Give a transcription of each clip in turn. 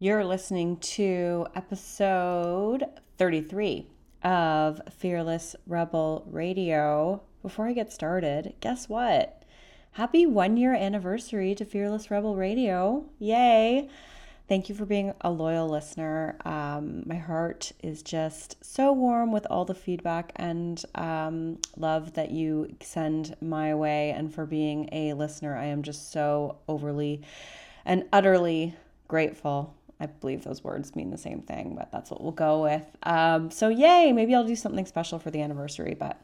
You're listening to episode 33 of Fearless Rebel Radio. Before I get started, guess what? Happy 1-year anniversary to Fearless Rebel Radio. Yay! Thank you for being a loyal listener. My heart is just so warm with all the feedback and love that you send my way. And for being a listener, I am just so overly and utterly grateful. I believe those words mean the same thing, but that's what we'll go with. So yay, maybe I'll do something special for the anniversary, but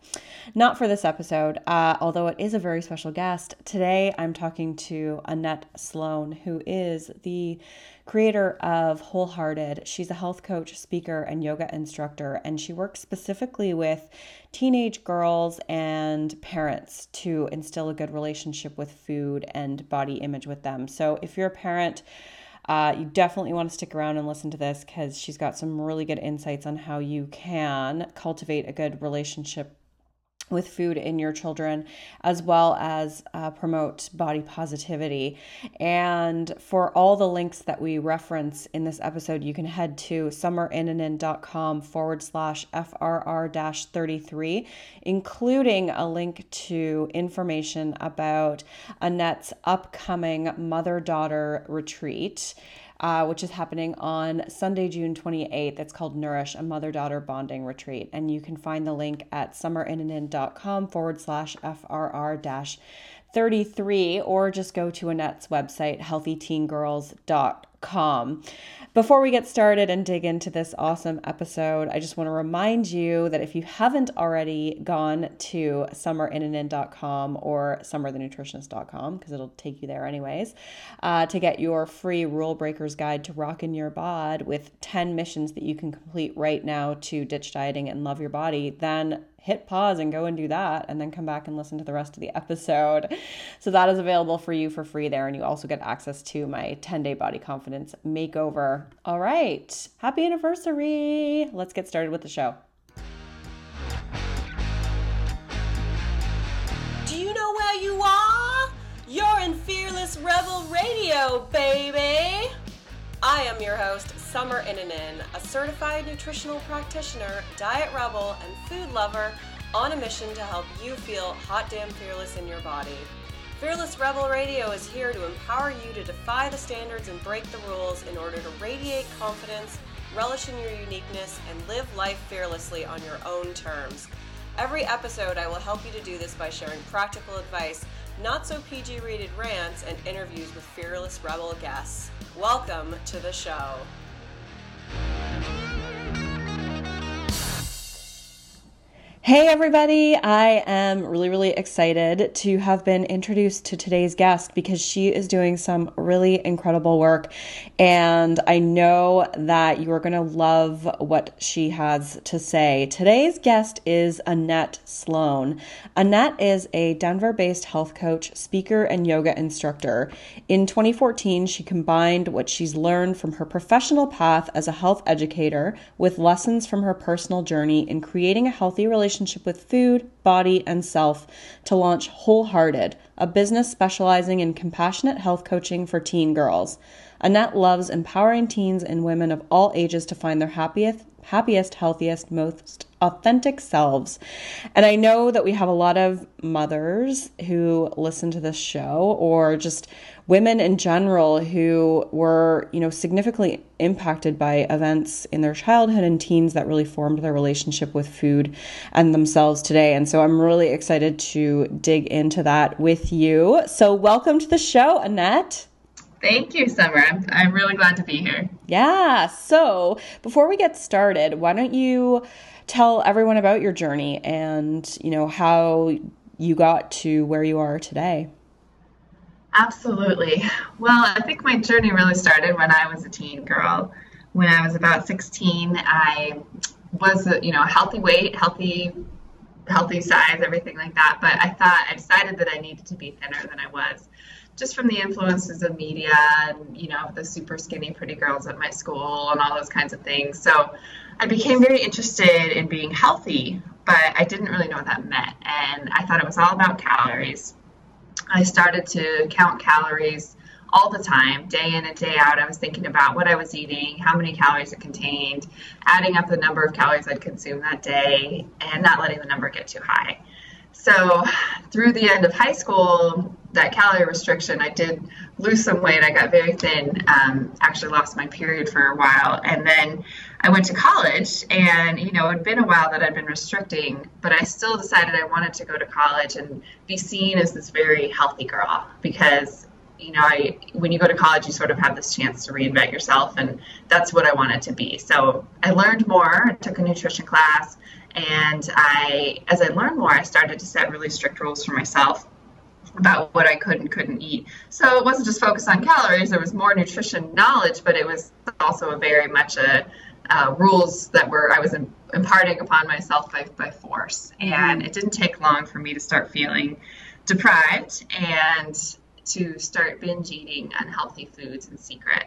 not for this episode, although it is a very special guest. Today, I'm talking to Annette Sloan, who is the creator of Wholehearted. She's a health coach, speaker, and yoga instructor, and she works specifically with teenage girls and parents to instill a good relationship with food and body image with them. So if you're a parent, you definitely want to stick around and listen to this because she's got some really good insights on how you can cultivate a good relationship with food in your children, as well as promote body positivity. And for all the links that we reference in this episode, you can head to summerinandin.com/FRR-33, including a link to information about Annette's upcoming mother-daughter retreat, which is happening on Sunday, June 28th. It's called Nourish, a mother-daughter bonding retreat. And you can find the link at summerinnanen.com/FRR-33, or just go to Annette's website, healthyteengirls.com. Before we get started and dig into this awesome episode, I just want to remind you that if you haven't already gone to summerinnanen.com or summerthenutritionist.com, because it'll take you there anyways, to get your free Rule Breakers Guide to Rockin' Your Bod with 10 missions that you can complete right now to ditch dieting and love your body, then hit pause and go and do that, and then come back and listen to the rest of the episode. So that is available for you for free there, and you also get access to my 10-day body confidence makeover. All right, happy anniversary. Let's get started with the show. Do you know where you are? You're in Fearless Rebel Radio, baby. I am your host, Summer Innanen, a certified nutritional practitioner, diet rebel, and food lover on a mission to help you feel hot damn fearless in your body. Fearless Rebel Radio is here to empower you to defy the standards and break the rules in order to radiate confidence, relish in your uniqueness, and live life fearlessly on your own terms. Every episode, I will help you to do this by sharing practical advice, not so PG-rated rants, and interviews with Fearless Rebel guests. Welcome to the show. Hey everybody, I am really excited to have been introduced to today's guest because she is doing some really incredible work, and I know that you are going to love what she has to say. Today's guest is Annette Sloan. Annette is a Denver-based health coach, speaker, and yoga instructor. In 2014, she combined what she's learned from her professional path as a health educator with lessons from her personal journey in creating a healthy relationship with food, body, and self to launch Wholehearted, a business specializing in compassionate health coaching for teen girls. Annette loves empowering teens and women of all ages to find their happiest, healthiest, most authentic selves. And I know that we have a lot of mothers who listen to this show, or just women in general who were, significantly impacted by events in their childhood and teens that really formed their relationship with food and themselves today. And so I'm really excited to dig into that with you. So welcome to the show, Annette. Thank you, Summer. I'm really glad to be here. Yeah. So before we get started, why don't you tell everyone about your journey and, how you got to where you are today? Absolutely. Well, I think my journey really started when I was a teen girl. When I was about 16, I was, healthy weight, healthy size, everything like that. But I decided that I needed to be thinner than I was, just from the influences of media and, the super skinny pretty girls at my school and all those kinds of things. So I became very interested in being healthy, but I didn't really know what that meant. And I thought it was all about calories. I started to count calories all the time, day in and day out. I was thinking about what I was eating, how many calories it contained, adding up the number of calories I'd consumed that day, and not letting the number get too high. So through the end of high school, that calorie restriction, I did lose some weight. I got very thin, actually lost my period for a while. And then I went to college, and, you know, it had been a while that I'd been restricting, but I still decided I wanted to go to college and be seen as this very healthy girl, because, you know, when you go to college, you sort of have this chance to reinvent yourself, and that's what I wanted to be. So I learned more, I took a nutrition class, and as I learned more, I started to set really strict rules for myself about what I could and couldn't eat. So it wasn't just focused on calories, there was more nutrition knowledge, but it was also a very much rules that I was imparting upon myself by force. And it didn't take long for me to start feeling deprived and to start binge eating unhealthy foods in secret.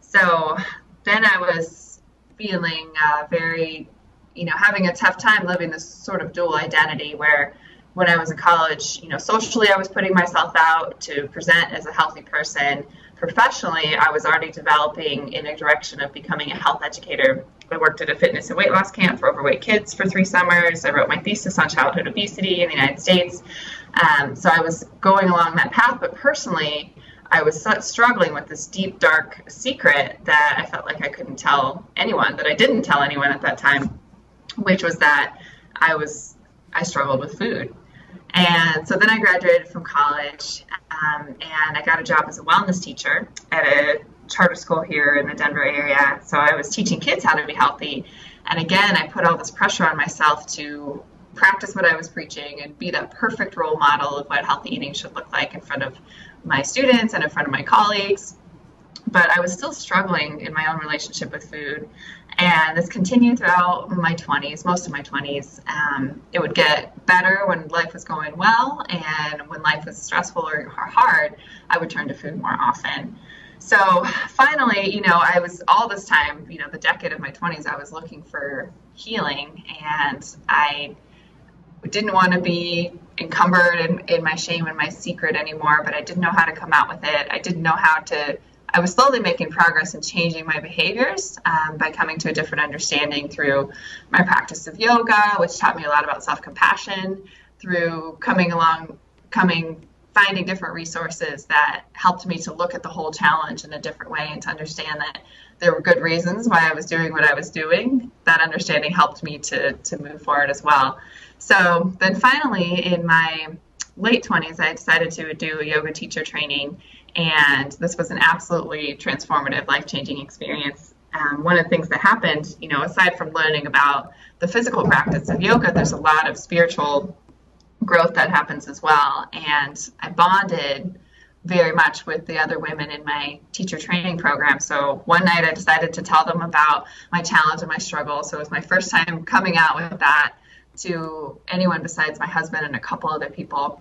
So then I was feeling very, you know, having a tough time living this sort of dual identity where when I was in college, you know, socially I was putting myself out to present as a healthy person. Professionally, I was already developing in a direction of becoming a health educator. I worked at a fitness and weight loss camp for overweight kids for 3 summers. I wrote my thesis on childhood obesity in the United States. So I was going along that path, but personally, I was struggling with this deep, dark secret that I felt like I couldn't tell anyone, that I didn't tell anyone at that time, which was that I struggled with food. And so then I graduated from college, and I got a job as a wellness teacher at a charter school here in the Denver area. So I was teaching kids how to be healthy. And again, I put all this pressure on myself to practice what I was preaching and be that perfect role model of what healthy eating should look like in front of my students and in front of my colleagues. But I was still struggling in my own relationship with food. And this continued throughout my 20s, most of my 20s. It would get better when life was going well, and when life was stressful or hard, I would turn to food more often. So finally, you know, I was all this time, you know, the decade of my 20s, I was looking for healing, and I didn't want to be encumbered in my shame and my secret anymore, but I didn't know how to come out with it. I didn't know how to. I was slowly making progress in changing my behaviors by coming to a different understanding through my practice of yoga, which taught me a lot about self-compassion, through finding different resources that helped me to look at the whole challenge in a different way and to understand that there were good reasons why I was doing what I was doing. That understanding helped me to move forward as well. So then finally, in my late 20s, I decided to do a yoga teacher training, and this was an absolutely transformative, life-changing experience. One of the things that happened, you know, aside from learning about the physical practice of yoga, there's a lot of spiritual growth that happens as well. And I bonded very much with the other women in my teacher training program. So one night I decided to tell them about my challenge and my struggle. So it was my first time coming out with that to anyone besides my husband and a couple other people.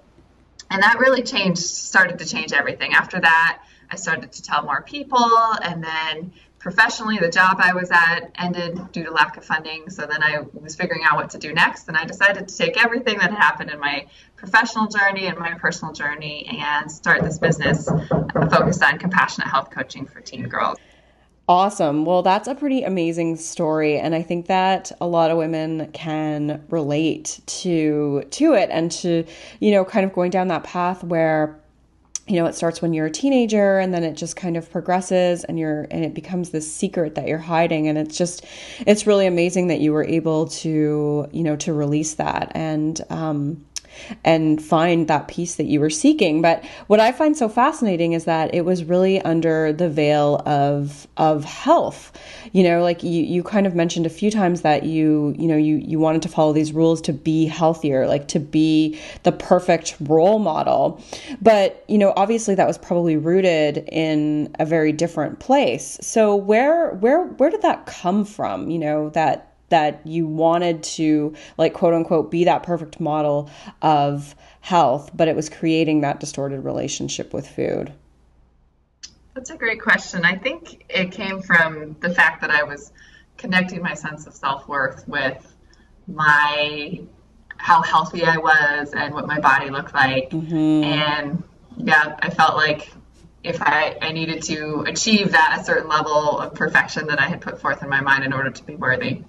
And that really started to change everything. After that, I started to tell more people, and then professionally, the job I was at ended due to lack of funding. So then I was figuring out what to do next, and I decided to take everything that had happened in my professional journey and my personal journey and start this business focused on compassionate health coaching for teen girls. Awesome. Well, that's a pretty amazing story. And I think that a lot of women can relate to it and to, you know, kind of going down that path where, you know, it starts when you're a teenager and then it just kind of progresses and it becomes this secret that you're hiding. And it's really amazing that you were able to, you know, to release that and find that piece that you were seeking. But what I find so fascinating is that it was really under the veil of health. You know, like you kind of mentioned a few times that you wanted to follow these rules to be healthier, like to be the perfect role model. But, you know, obviously that was probably rooted in a very different place. So where did that come from? You know, that you wanted to, like, quote unquote, be that perfect model of health, but it was creating that distorted relationship with food? That's a great question. I think it came from the fact that I was connecting my sense of self-worth with how healthy I was and what my body looked like. Mm-hmm. And yeah, I felt like if I needed to achieve that a certain level of perfection that I had put forth in my mind in order to be worthy.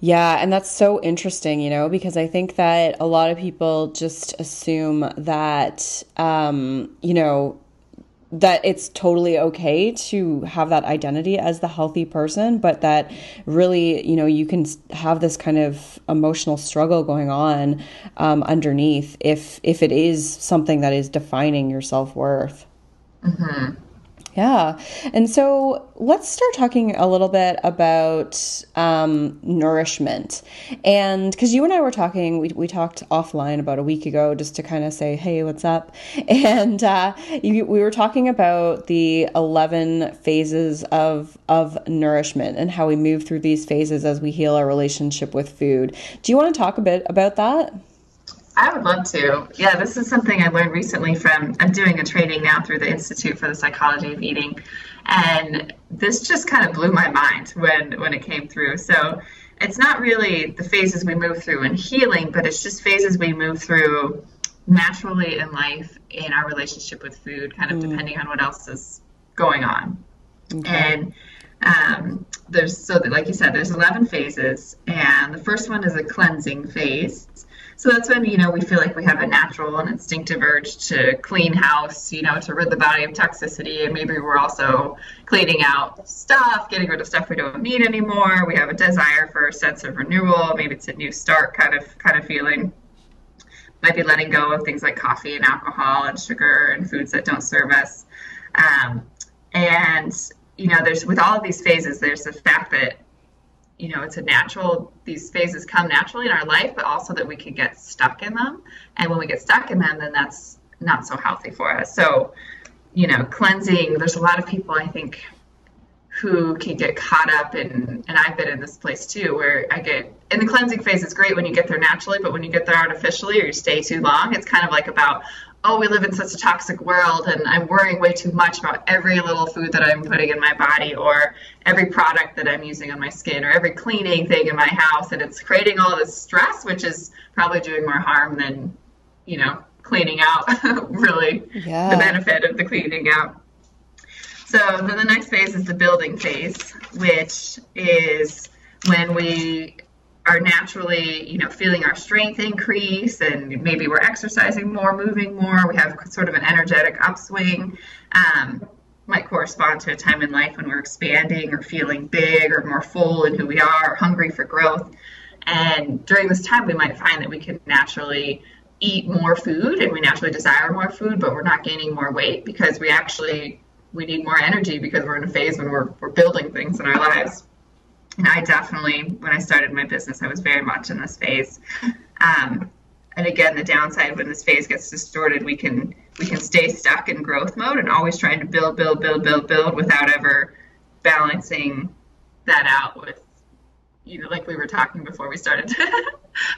Yeah. And that's so interesting, you know, because I think that a lot of people just assume that, you know, that it's totally okay to have that identity as the healthy person, but that really, you know, you can have this kind of emotional struggle going on underneath if it is something that is defining your self-worth. Mm-hmm. Yeah. And so let's start talking a little bit about nourishment. And because you and I were talking, we talked offline about a week ago just to kind of say, hey, what's up? And we were talking about the 11 phases of nourishment and how we move through these phases as we heal our relationship with food. Do you want to talk a bit about that? I would love to. Yeah, this is something I learned recently I'm doing a training now through the Institute for the Psychology of Eating. And this just kind of blew my mind when it came through. So it's not really the phases we move through in healing, but it's just phases we move through naturally in life, in our relationship with food, kind of depending on what else is going on. Okay. And like you said, there's 11 phases. And the first one is a cleansing phase. So that's when, you know, we feel like we have a natural and instinctive urge to clean house, you know, to rid the body of toxicity. And maybe we're also cleaning out stuff, getting rid of stuff we don't need anymore. We have a desire for a sense of renewal. Maybe it's a new start kind of feeling. Might be letting go of things like coffee and alcohol and sugar and foods that don't serve us. And, you know, there's with all of these phases, there's the fact that, you know, it's a natural, these phases come naturally in our life, but also that we can get stuck in them. And when we get stuck in them, then that's not so healthy for us. So, you know, cleansing, there's a lot of people, I think, who can get caught up in, and I've been in this place too, where I get, in the cleansing phase, it's great when you get there naturally, but when you get there artificially or you stay too long, it's kind of like about, oh, we live in such a toxic world and I'm worrying way too much about every little food that I'm putting in my body or every product that I'm using on my skin or every cleaning thing in my house. And it's creating all this stress, which is probably doing more harm than, you know, cleaning out really the benefit of the cleaning out. So then the next phase is the building phase, which is when we are naturally, you know, feeling our strength increase and maybe we're exercising more, moving more. We have sort of an energetic upswing. Might correspond to a time in life when we're expanding or feeling big or more full in who we are or hungry for growth. And during this time, we might find that we can naturally eat more food and we naturally desire more food, but we're not gaining more weight because we need more energy because we're in a phase when we're building things in our lives. And I definitely, when I started my business, I was very much in this phase. And again, the downside when this phase gets distorted, we can stay stuck in growth mode and always trying to build without ever balancing that out with, you know, like we were talking before we started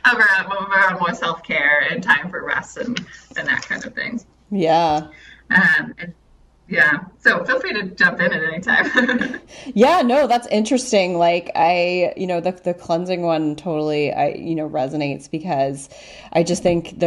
around more self-care and time for rest and that kind of thing. Yeah. Yeah. So feel free to jump in at any time. Yeah, no, that's interesting. Like the cleansing one totally, resonates because I just think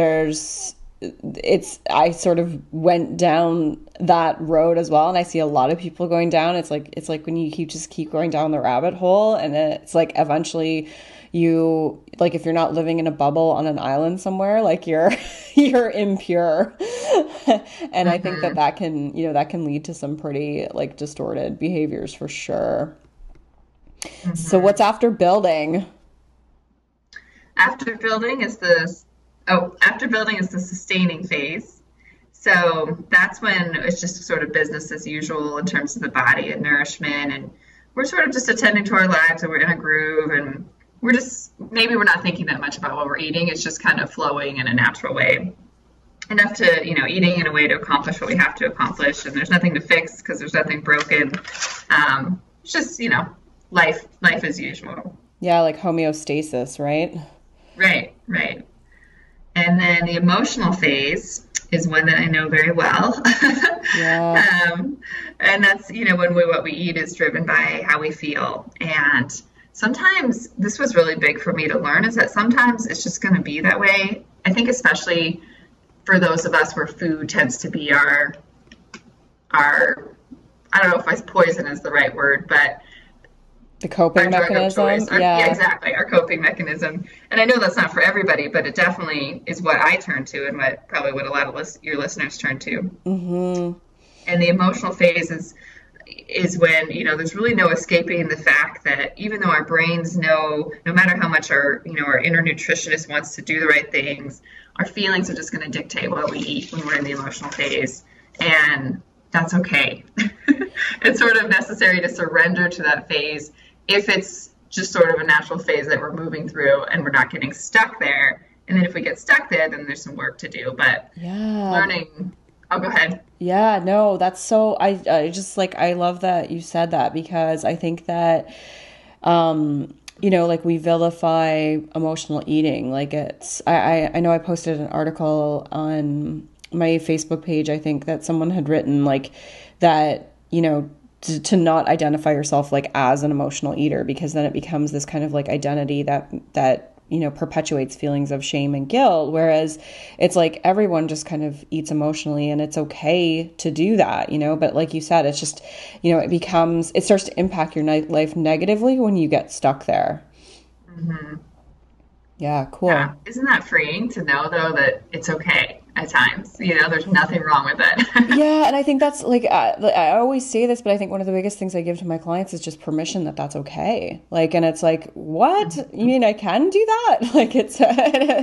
I sort of went down that road as well. And I see a lot of people going down. It's like when you keep going down the rabbit hole and it's like eventually you, like if you're not living in a bubble on an island somewhere, like you're impure. And I think that can lead to some pretty like distorted behaviors for sure. Mm-hmm. So what's after building? After building is the sustaining phase. So that's when it's just sort of business as usual in terms of the body and nourishment. And we're sort of just attending to our lives and we're in a groove and we're just, maybe we're not thinking that much about what we're eating. It's just kind of flowing in a natural way. Enough to, you know, eating in a way to accomplish what we have to accomplish. And there's nothing to fix because there's nothing broken. It's just, you know, life as usual. Yeah. Like homeostasis, right? Right. And then the emotional phase is one that I know very well. Yeah. And that's, you know, when what we eat is driven by how we feel. And sometimes this was really big for me to learn is that sometimes it's just going to be that way. I think especially for those of us where food tends to be our our, I don't know if poison is the right word, but the coping mechanism. Yeah, exactly. Our coping mechanism. And I know that's not for everybody, but it definitely is what I turn to and what probably what a lot of your listeners turn to. Mm-hmm. And the emotional phase is when, you know, there's really no escaping the fact that even though our brains know, no matter how much our, you know, our inner nutritionist wants to do the right things, our feelings are just going to dictate what we eat when we're in the emotional phase. And that's okay. It's sort of necessary to surrender to that phase if it's just sort of a natural phase that we're moving through and we're not getting stuck there. And then if we get stuck there, then there's some work to do. But learning... Oh, go ahead. Yeah, no, that's so, I just like, I love that you said that, because I think that, you know, like we vilify emotional eating. Like it's, I know I posted an article on my Facebook page, I think, that someone had written like that, you know, to not identify yourself like as an emotional eater, because then it becomes this kind of like identity that you know, perpetuates feelings of shame and guilt. Whereas it's like everyone just kind of eats emotionally and it's okay to do that, you know, but like you said, it's just, you know, it starts to impact your life negatively when you get stuck there. Mm-hmm. Yeah. Cool. Yeah. Isn't that freeing to know though, that it's okay at times, you know, there's nothing wrong with it. Yeah. And I think that's like, I always say this, but I think one of the biggest things I give to my clients is just permission that that's okay. Like, and it's like, what? You mean I can do that? Like it's, and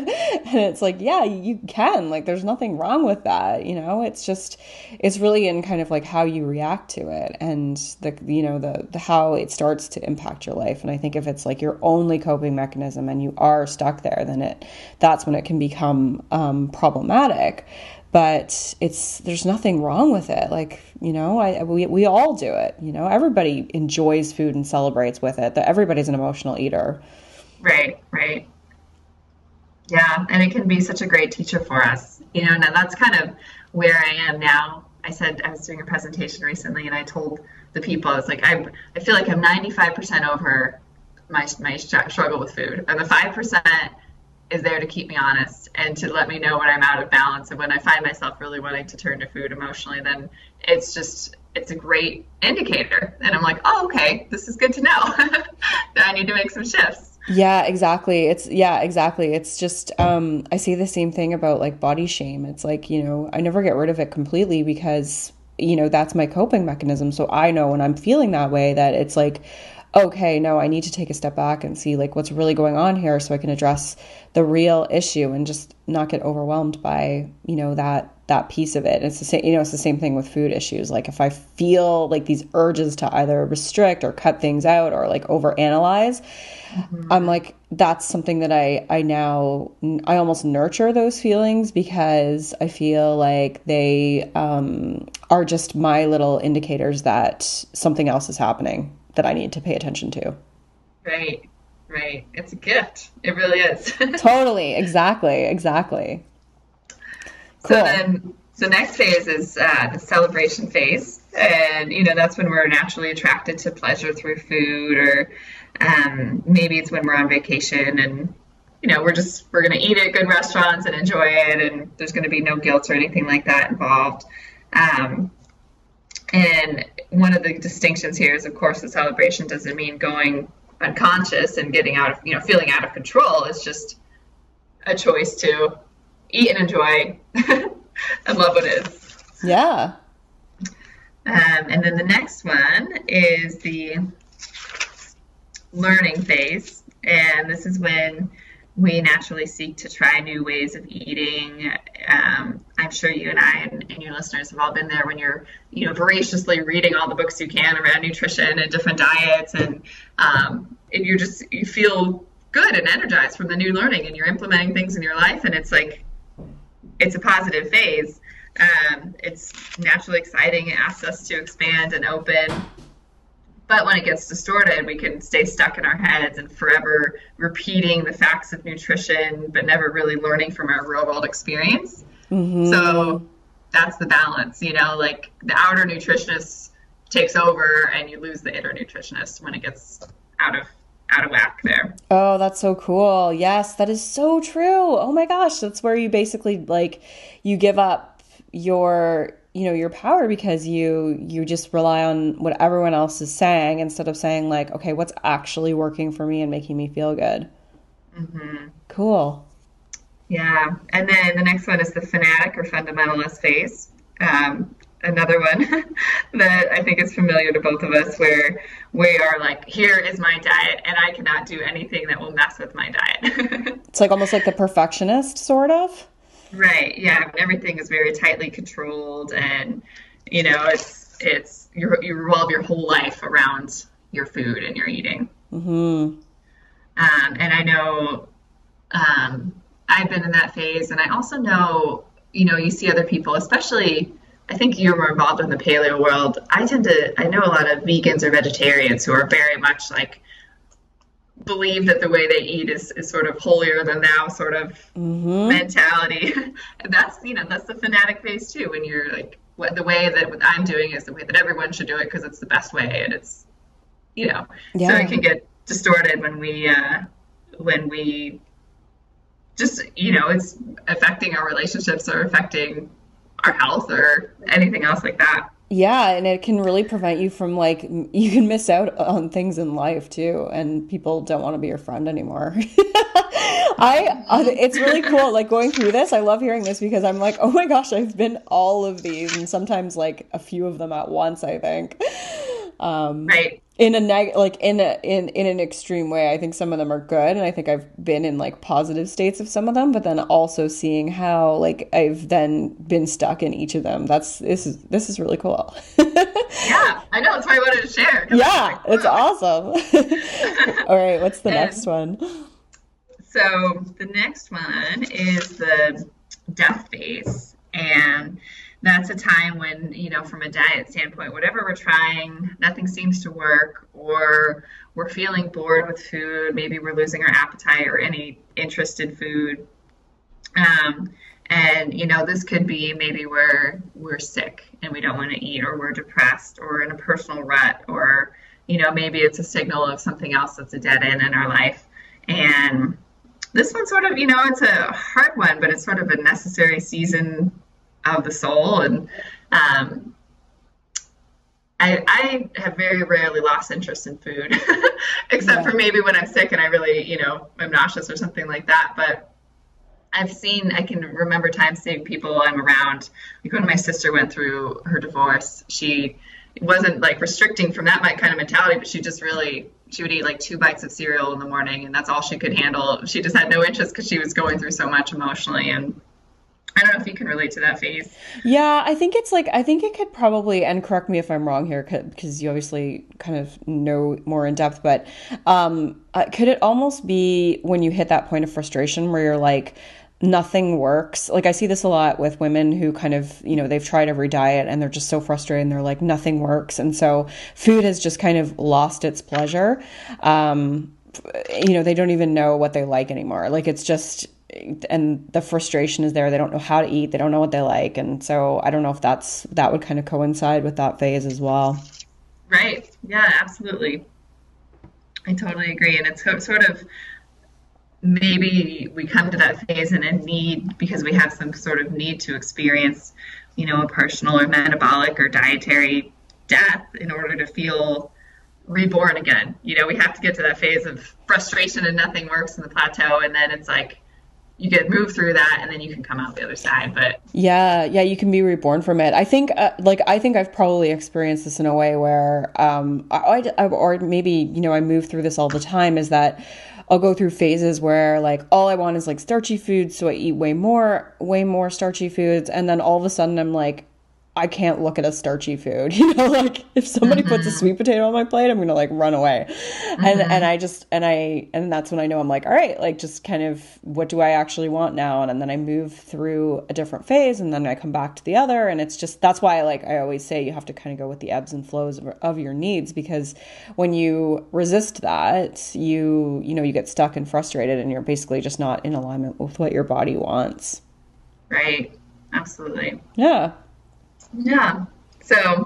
it's like, yeah, you can, like, there's nothing wrong with that. You know, it's just, it's really in kind of like how you react to it and the, you know, the how it starts to impact your life. And I think if it's like your only coping mechanism and you are stuck there, then that's when it can become problematic. But there's nothing wrong with it. Like, you know, we all do it, you know, everybody enjoys food and celebrates with it, that everybody's an emotional eater. Right. Yeah. And it can be such a great teacher for us, you know, now that's kind of where I am now. I said, I was doing a presentation recently and I told the people, I was like, I feel like I'm 95% over my struggle with food, and the 5% is there to keep me honest and to let me know when I'm out of balance. And when I find myself really wanting to turn to food emotionally, then it's a great indicator. And I'm like, oh, okay, this is good to know that I need to make some shifts. Yeah, exactly. It's just, I say the same thing about like body shame. It's like, you know, I never get rid of it completely because, you know, that's my coping mechanism. So I know when I'm feeling that way that it's like, okay, no, I need to take a step back and see like what's really going on here so I can address the real issue and just not get overwhelmed by, you know, that piece of it. It's the same, you know, it's the same thing with food issues. Like if I feel like these urges to either restrict or cut things out or like overanalyze, mm-hmm. I'm like, that's something that I now almost nurture those feelings because I feel like they are just my little indicators that something else is happening that I need to pay attention to. Right. It's a gift. It really is. Totally. Exactly. Cool. So next phase is the celebration phase. And, you know, that's when we're naturally attracted to pleasure through food, or maybe it's when we're on vacation and, you know, we're going to eat at good restaurants and enjoy it. And there's going to be no guilt or anything like that involved. And one of the distinctions here is, of course, the celebration doesn't mean going unconscious and getting out of, you know, feeling out of control. It's just a choice to eat and enjoy and love what is. Yeah. And then the next one is the learning phase. And this is when we naturally seek to try new ways of eating. I'm sure you and I and your listeners have all been there when you're, you know, voraciously reading all the books you can around nutrition and different diets, and you feel good and energized from the new learning, and you're implementing things in your life, and it's like it's a positive phase. It's naturally exciting. It asks us to expand and open. But when it gets distorted, we can stay stuck in our heads and forever repeating the facts of nutrition, but never really learning from our real world experience. Mm-hmm. So that's the balance, you know, like the outer nutritionist takes over and you lose the inner nutritionist when it gets out of whack there. Oh, that's so cool. Yes, that is so true. Oh my gosh. That's where you basically like you give up your you know, your power because you just rely on what everyone else is saying instead of saying like, okay, what's actually working for me and making me feel good. Mm-hmm. Cool. Yeah. And then the next one is the fanatic or fundamentalist phase. Another one that I think is familiar to both of us, where we are like, here is my diet and I cannot do anything that will mess with my diet. It's like almost like the perfectionist sort of. Right. Yeah. Everything is very tightly controlled and, you know, it's, you revolve your whole life around your food and your eating. Mm-hmm. And I know, I've been in that phase, and I also know, you know, you see other people, especially, I think you're more involved in the paleo world. I know a lot of vegans or vegetarians who are very much like believe that the way they eat is sort of holier than thou sort of mm-hmm. mentality. And that's, you know, that's the fanatic phase too, when you're like, what the way that what I'm doing is the way that everyone should do it because it's the best way. And it's, you know, yeah. So it can get distorted when we just, you know, it's affecting our relationships or affecting our health or anything else like that. Yeah. And it can really prevent you from like, you can miss out on things in life too. And people don't want to be your friend anymore. It's really cool. Like going through this, I love hearing this because I'm like, oh my gosh, I've been all of these. And sometimes like a few of them at once, I think. Right. In a in an extreme way. I think some of them are good, and I think I've been in like positive states of some of them, but then also seeing how like I've then been stuck in each of them. This is really cool. Yeah, I know, that's why I wanted to share. Yeah, it's awesome. All right, what's the next one? So the next one is the death phase, and that's a time when, you know, from a diet standpoint, whatever we're trying, nothing seems to work, or we're feeling bored with food. Maybe we're losing our appetite or any interest in food. And, you know, this could be maybe we're sick and we don't want to eat, or we're depressed or in a personal rut, or, you know, maybe it's a signal of something else that's a dead end in our life. And this one sort of, you know, it's a hard one, but it's sort of a necessary season of the soul. And I have very rarely lost interest in food, except for maybe when I'm sick and I really, you know, I'm nauseous or something like that. But I can remember times seeing people I'm around, like when my sister went through her divorce, she wasn't like restricting from that kind of mentality, but she would eat like 2 bites of cereal in the morning, and that's all she could handle. She just had no interest because she was going through so much emotionally. And I don't know if you can relate to that phase. Yeah, I think it could probably, and correct me if I'm wrong here, because you obviously kind of know more in depth, but could it almost be when you hit that point of frustration where you're like, nothing works? Like I see this a lot with women who kind of, you know, they've tried every diet and they're just so frustrated and they're like, nothing works. And so food has just kind of lost its pleasure. You know, they don't even know what they like anymore. Like it's just... and the frustration is there. They don't know how to eat. They don't know what they like. And so I don't know if that would kind of coincide with that phase as well. Right. Yeah, absolutely. I totally agree. And it's sort of, maybe we come to that phase in a need, because we have some sort of need to experience, you know, a personal or metabolic or dietary death in order to feel reborn again. You know, we have to get to that phase of frustration and nothing works in the plateau. And then it's like, you get moved through that and then you can come out the other side. But yeah, you can be reborn from it. I think I've probably experienced this in a way where I move through this all the time, is that I'll go through phases where like all I want is like starchy foods, so I eat way more starchy foods, and then all of a sudden I'm like, I can't look at a starchy food. You know, like if somebody mm-hmm. puts a sweet potato on my plate, I'm going to like run away. Mm-hmm. And that's when I know I'm like, all right, like just kind of, what do I actually want now? And then I move through a different phase and then I come back to the other. And it's just, that's why I always say you have to kind of go with the ebbs and flows of your needs, because when you resist that, you know, you get stuck and frustrated and you're basically just not in alignment with what your body wants. Right. Absolutely. Yeah. So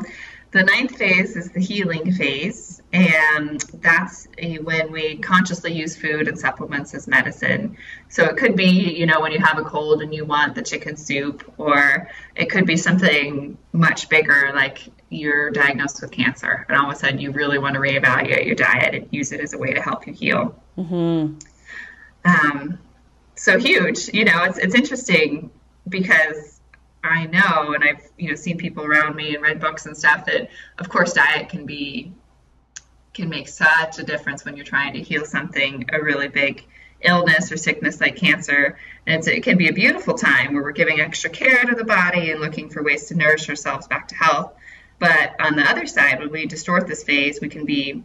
the 9th phase is the healing phase, And that's when we consciously use food and supplements as medicine. So it could be, you know, when you have a cold and you want the chicken soup, or it could be something much bigger, like you're diagnosed with cancer and all of a sudden you really want to reevaluate your diet and use it as a way to help you heal. Mm-hmm. So huge, you know, it's interesting because I know, and I've, you know, seen people around me and read books and stuff that of course diet can make such a difference when you're trying to heal something, a really big illness or sickness like cancer. And it can be a beautiful time where we're giving extra care to the body and looking for ways to nourish ourselves back to health. But on the other side, when we distort this phase, we can be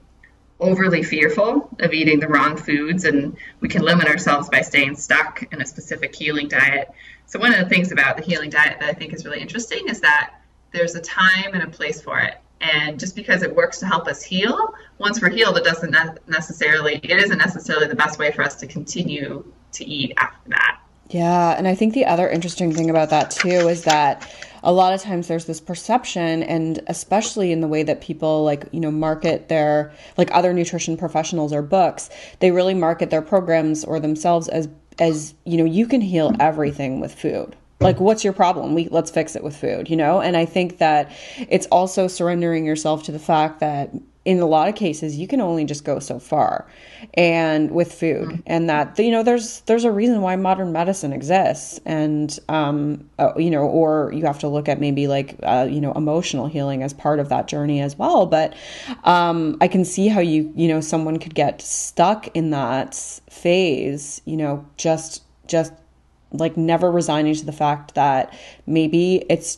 overly fearful of eating the wrong foods, and we can limit ourselves by staying stuck in a specific healing diet. So one of the things about the healing diet that I think is really interesting is that there's a time and a place for it. And just because it works to help us heal, once we're healed, it isn't necessarily the best way for us to continue to eat after that. Yeah. And I think the other interesting thing about that too is that a lot of times there's this perception, and especially in the way that people like, you know, market their, like other nutrition professionals or books, they really market their programs or themselves as, you know, you can heal everything with food. Like, what's your problem? Let's fix it with food, you know? And I think that it's also surrendering yourself to the fact that in a lot of cases, you can only just go so far and with food, mm-hmm. and that, you know, there's a reason why modern medicine exists, and, you know, or you have to look at maybe like, you know, emotional healing as part of that journey as well. But, I can see how you know, someone could get stuck in that phase, you know, just like never resigning to the fact that maybe it's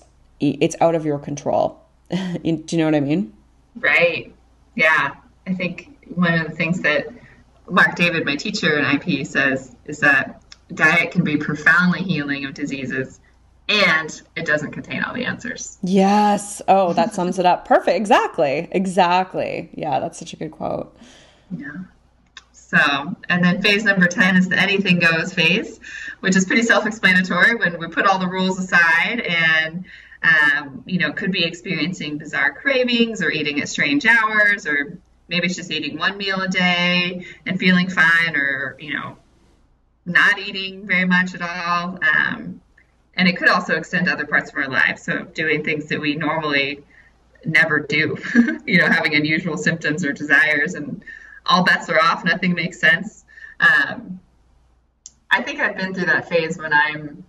out of your control. Do you know what I mean? Right. Yeah. I think one of the things that Mark David, my teacher in IP, says is that diet can be profoundly healing of diseases, and it doesn't contain all the answers. Yes. Oh, that sums it up. Perfect. Exactly. Yeah. That's such a good quote. Yeah. So, and then phase number 10 is the anything goes phase, which is pretty self-explanatory when we put all the rules aside and, you know, could be experiencing bizarre cravings or eating at strange hours, or maybe it's just eating one meal a day and feeling fine, or, you know, not eating very much at all. And it could also extend to other parts of our lives. So doing things that we normally never do, you know, having unusual symptoms or desires, and all bets are off, nothing makes sense. I think I've been through that phase when I'm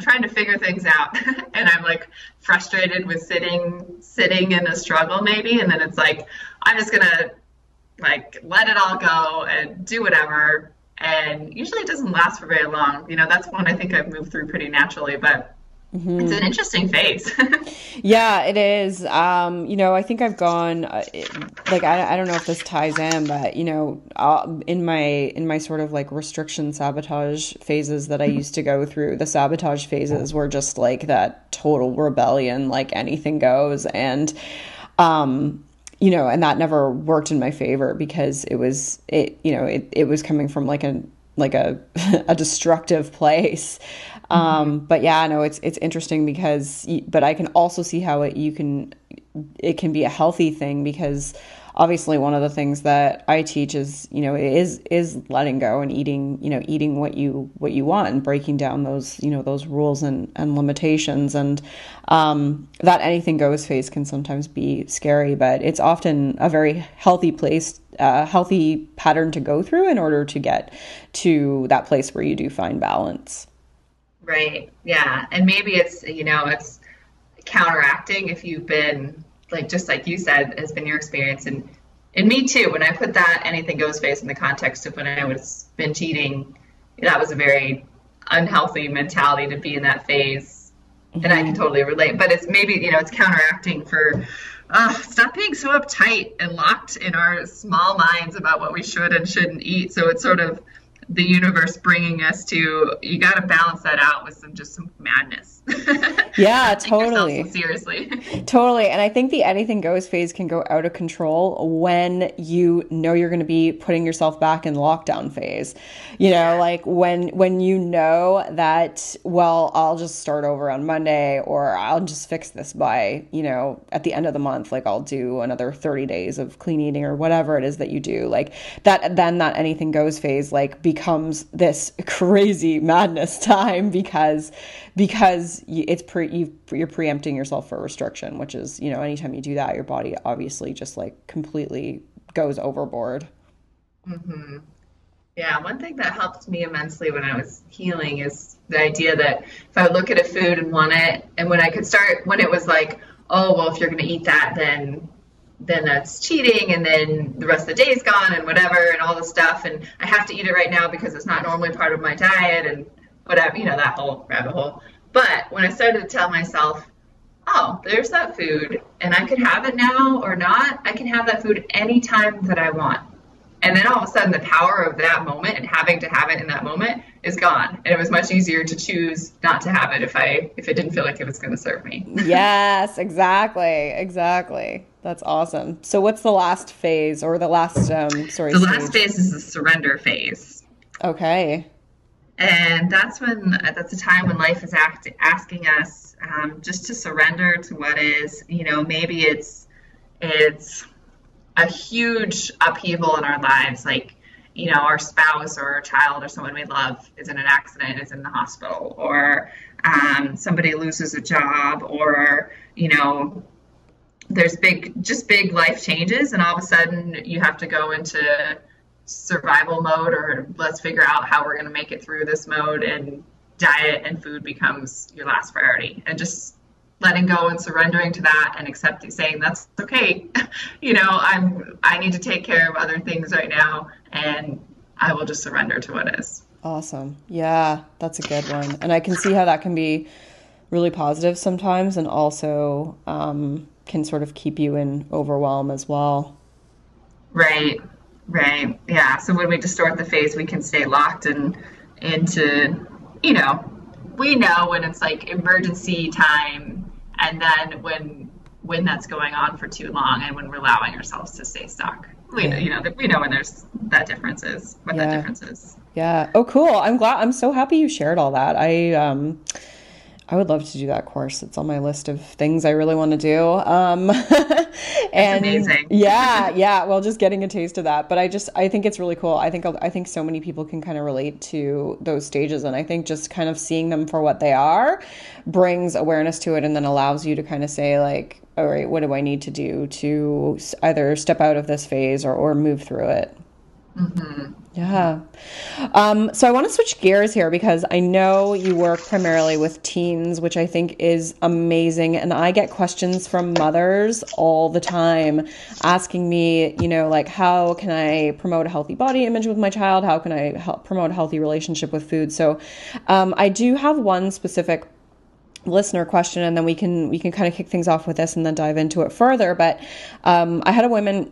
trying to figure things out and I'm like frustrated with sitting in a struggle maybe. And then it's like, I'm just gonna like let it all go and do whatever. And usually it doesn't last for very long. You know, that's one I think I've moved through pretty naturally, but mm-hmm. It's an interesting phase. Yeah, it is. You know, I think I've gone, I don't know if this ties in, but, you know, in my sort of like restriction sabotage phases that I used to go through, the sabotage phases were just like that total rebellion, like anything goes. And, you know, and that never worked in my favor because it was coming from like a destructive place. But yeah, no, it's interesting because, but I can also see how it can be a healthy thing, because obviously one of the things that I teach is, you know, is letting go and eating what you want and breaking down those, you know, those rules and limitations. And, that anything goes phase can sometimes be scary, but it's often a very healthy place, healthy pattern to go through in order to get to that place where you do find balance. Right. Yeah. And maybe it's, you know, it's counteracting if you've been like, just like you said, has been your experience. And me too, when I put that anything goes phase in the context of when I was binge eating, that was a very unhealthy mentality to be in that phase. Mm-hmm. And I can totally relate, but it's maybe, you know, it's counteracting for, stop being so uptight and locked in our small minds about what we should and shouldn't eat. So it's sort of the universe bringing us to. You got to balance that out with some madness. Yeah, totally. Take yourself so seriously. Totally. And I think the anything goes phase can go out of control when you know you're going to be putting yourself back in lockdown phase. You know, like when you know that, well, I'll just start over on Monday, or I'll just fix this by, you know, at the end of the month, like I'll do another 30 days of clean eating or whatever it is that you do. Like that, then that anything goes phase, like, becomes this crazy madness time because you're preempting yourself for restriction, which is, you know, anytime you do that, your body obviously just like completely goes overboard. Mm-hmm. Yeah. One thing that helped me immensely when I was healing is the idea that if I look at a food and want it, and when I could start, when it was like, oh, well, if you're going to eat that, then that's cheating, and then the rest of the day is gone and whatever and all this stuff, and I have to eat it right now because it's not normally part of my diet and whatever, you know, that whole rabbit hole. But when I started to tell myself, oh, there's that food and I could have it now or not, I can have that food anytime that I want. And then all of a sudden the power of that moment and having to have it in that moment is gone. And it was much easier to choose not to have it if it didn't feel like it was going to serve me. Yes, exactly. Exactly. That's awesome. So what's the last phase or the last, The last phase is the surrender phase. Okay. And that's a time when life is asking us just to surrender to what is, you know, maybe it's a huge upheaval in our lives. Like, you know, our spouse or our child or someone we love is in an accident, is in the hospital, or somebody loses a job, or, you know, there's big life changes, and all of a sudden you have to go into survival mode, or let's figure out how we're going to make it through this mode, and diet and food becomes your last priority. And just letting go and surrendering to that and accepting, saying that's okay. You know, I need to take care of other things right now, and I will just surrender to what is. Awesome. Yeah, that's a good one. And I can see how that can be really positive sometimes, and also can sort of keep you in overwhelm as well. Right. Yeah. So when we distort the phase, we can stay locked into, you know, we know when it's like emergency time, and then when that's going on for too long, and when we're allowing ourselves to stay stuck. We know when there's that difference is, what that difference is. Yeah. Oh, cool. I'm so happy you shared all that. I would love to do that course. It's on my list of things I really want to do. And it's amazing. Yeah. Well, just getting a taste of that. But I think it's really cool. I think so many people can kind of relate to those stages. And I think just kind of seeing them for what they are brings awareness to it, and then allows you to kind of say, like, all right, what do I need to do to either step out of this phase or move through it? Mm-hmm. Yeah. So I want to switch gears here, because I know you work primarily with teens, which I think is amazing. And I get questions from mothers all the time asking me, you know, like, how can I promote a healthy body image with my child? How can I promote a healthy relationship with food? So I do have one specific listener question, and then we can kind of kick things off with this and then dive into it further. But I had a woman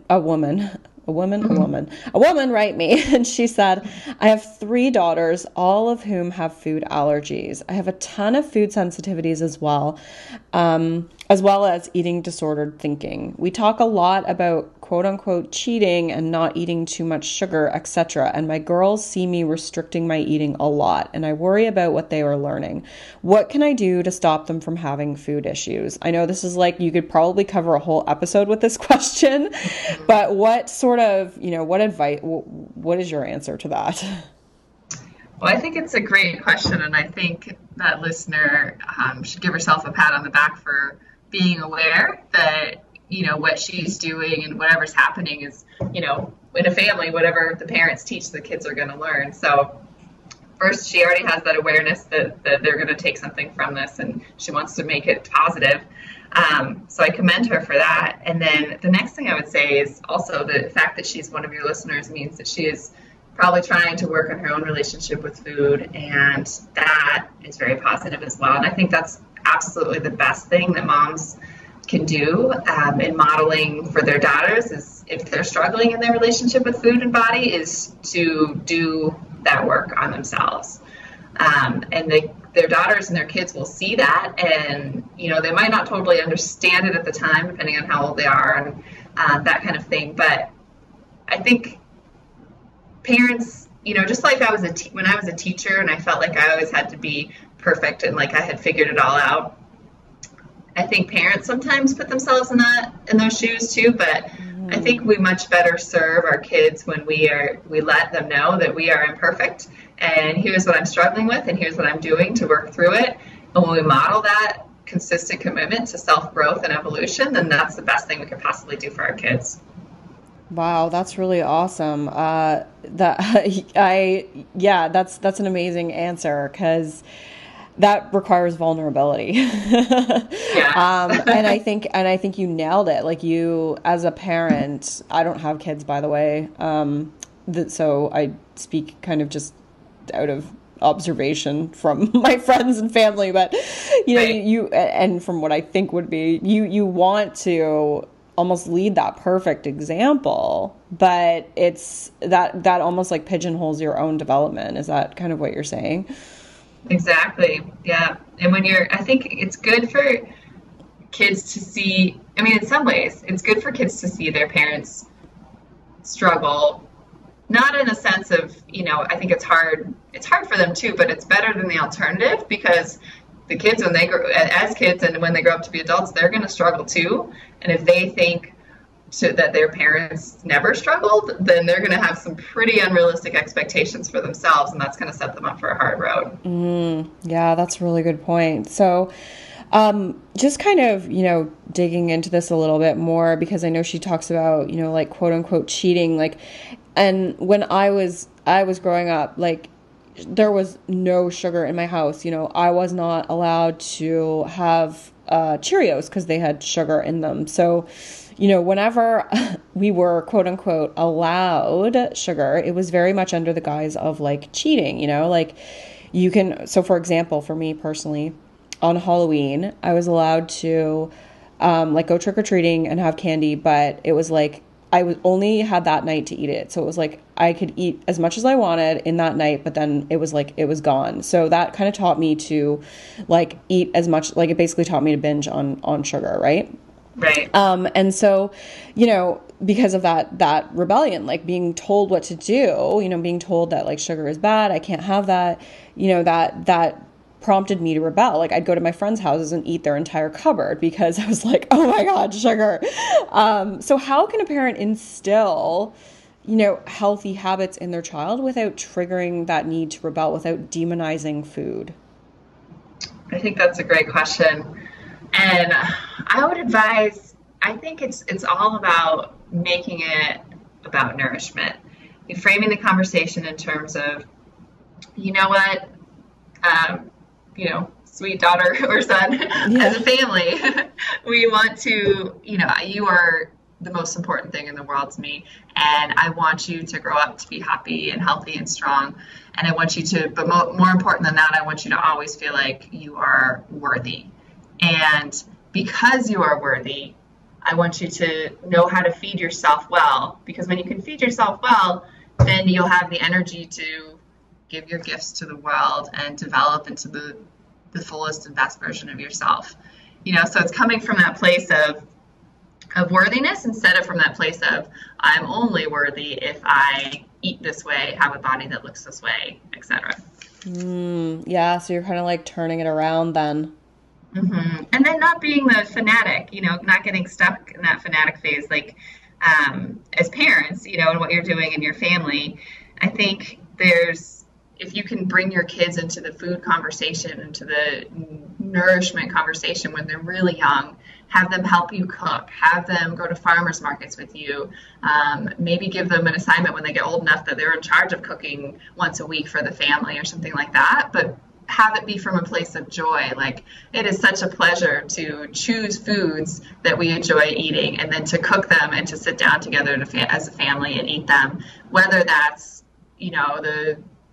write me, and she said, I have 3 daughters, all of whom have food allergies. I have a ton of food sensitivities as well as eating disordered thinking. We talk a lot about quote unquote cheating and not eating too much sugar, etc. And my girls see me restricting my eating a lot, and I worry about what they are learning. What can I do to stop them from having food issues? I know this is like, you could probably cover a whole episode with this question, but what sort of, you know, what advice, what is your answer to that? Well, I think it's a great question. And I think that listener should give herself a pat on the back for being aware that, you know, what she's doing and whatever's happening is, you know, in a family, whatever the parents teach, the kids are going to learn. So first, she already has that awareness that they're going to take something from this, and she wants to make it positive. So I commend her for that. And then the next thing I would say is also the fact that she's one of your listeners means that she is probably trying to work on her own relationship with food, and that is very positive as well. And I think that's absolutely the best thing that moms can do in modeling for their daughters, is if they're struggling in their relationship with food and body, is to do that work on themselves. And their daughters and their kids will see that, and they might not totally understand it at the time, depending on how old they are and that kind of thing. But I think parents, just like I was when I was a teacher and I felt like I always had to be perfect and like I had figured it all out, I think parents sometimes put themselves in those shoes too. But I think we much better serve our kids when we let them know that we are imperfect, and here's what I'm struggling with, and here's what I'm doing to work through it. And when we model that consistent commitment to self-growth and evolution, then that's the best thing we could possibly do for our kids. Wow, that's really awesome. That's an amazing answer, because that requires vulnerability. And I think you nailed it. Like, you as a parent, I don't have kids, by the way. So I speak kind of just out of observation from my friends and family, but you and from what I think would be, you want to almost lead that perfect example, but it's that almost like pigeonholes your own development. Is that kind of what you're saying? Exactly. Yeah. And I think it's good for kids to see, in some ways it's good for kids to see their parents struggle, not in a sense of, I think it's hard for them too, but it's better than the alternative, because the kids, when they grow as kids and when they grow up to be adults, they're going to struggle too. And if they think that their parents never struggled, then they're going to have some pretty unrealistic expectations for themselves, and that's going to set them up for a hard road. Yeah, that's a really good point. So just kind of, digging into this a little bit more, because I know she talks about, like, quote unquote cheating, like, and when I was growing up, like, there was no sugar in my house. I was not allowed to have Cheerios because they had sugar in them. So, whenever we were, quote unquote, allowed sugar, it was very much under the guise of, like, cheating, like, you can. So for example, for me personally, on Halloween, I was allowed to, like, go trick-or-treating and have candy, but it was like, I was only had that night to eat it. So it was like, I could eat as much as I wanted in that night, but then it was like, it was gone. So that kind of taught me to, like, eat as much, like, it basically taught me to binge on sugar. Right. And so, because of that rebellion, like, being told what to do, being told that, like, sugar is bad, I can't have that, that prompted me to rebel. Like, I'd go to my friends' houses and eat their entire cupboard because I was like, oh my God, sugar. So how can a parent instill, healthy habits in their child without triggering that need to rebel, without demonizing food? I think that's a great question. And I would advise, I think it's all about making it about nourishment. Framing the conversation in terms of, what, sweet daughter or son, as a family, we want to, you are the most important thing in the world to me, and I want you to grow up to be happy and healthy and strong, and I want you to, but more important than that, I want you to always feel like you are worthy. And because you are worthy, I want you to know how to feed yourself well, because when you can feed yourself well, then you'll have the energy to give your gifts to the world and develop into the fullest and best version of yourself. So it's coming from that place of worthiness, instead of from that place of, I'm only worthy if I eat this way, have a body that looks this way, etc. Yeah, so you're kind of like turning it around then. Mm-hmm. And then not being the fanatic, not getting stuck in that fanatic phase, like, as parents, and what you're doing in your family. I think if you can bring your kids into the food conversation, into the nourishment conversation when they're really young, have them help you cook, have them go to farmers markets with you, maybe give them an assignment when they get old enough that they're in charge of cooking once a week for the family or something like that. But have it be from a place of joy. Like, it is such a pleasure to choose foods that we enjoy eating, and then to cook them and to sit down together as a family and eat them, whether that's, the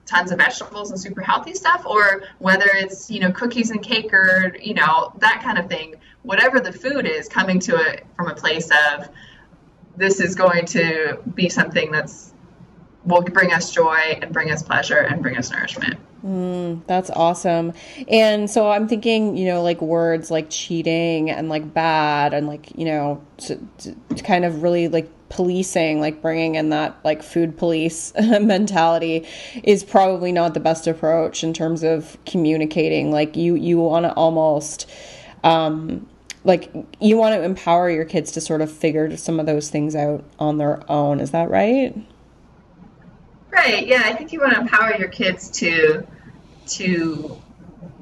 tons of vegetables and super healthy stuff, or whether it's, cookies and cake, or, that kind of thing. Whatever the food is, coming to it from a place of, this is going to be something that's will bring us joy and bring us pleasure and bring us nourishment. That's awesome. And so I'm thinking, you know, like words like cheating and like bad and like, you know, to kind of really like policing, like bringing in that like food police mentality is probably not the best approach in terms of communicating. Like you want to almost, like you want to empower your kids to sort of figure some of those things out on their own. Is that right? Right. Yeah. I think you want to empower your kids to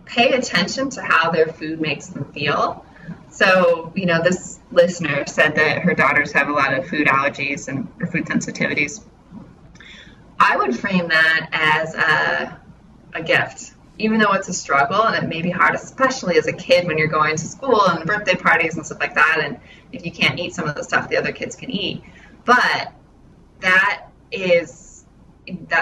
pay attention to how their food makes them feel. So, you know, this listener said that her daughters have a lot of food allergies and or food sensitivities. I would frame that as a gift, even though it's a struggle and it may be hard, especially as a kid when you're going to school and birthday parties and stuff like that. And if you can't eat some of the stuff the other kids can eat, but that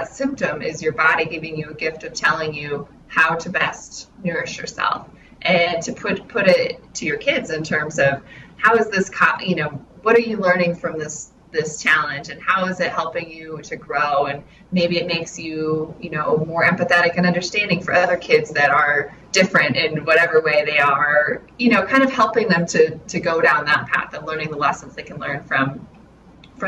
symptom is your body giving you a gift of telling you how to best nourish yourself, and to put it to your kids in terms of how is this, you know, what are you learning from this challenge and how is it helping you to grow? And maybe it makes you, you know, more empathetic and understanding for other kids that are different in whatever way they are, you know, kind of helping them to go down that path and learning the lessons they can learn from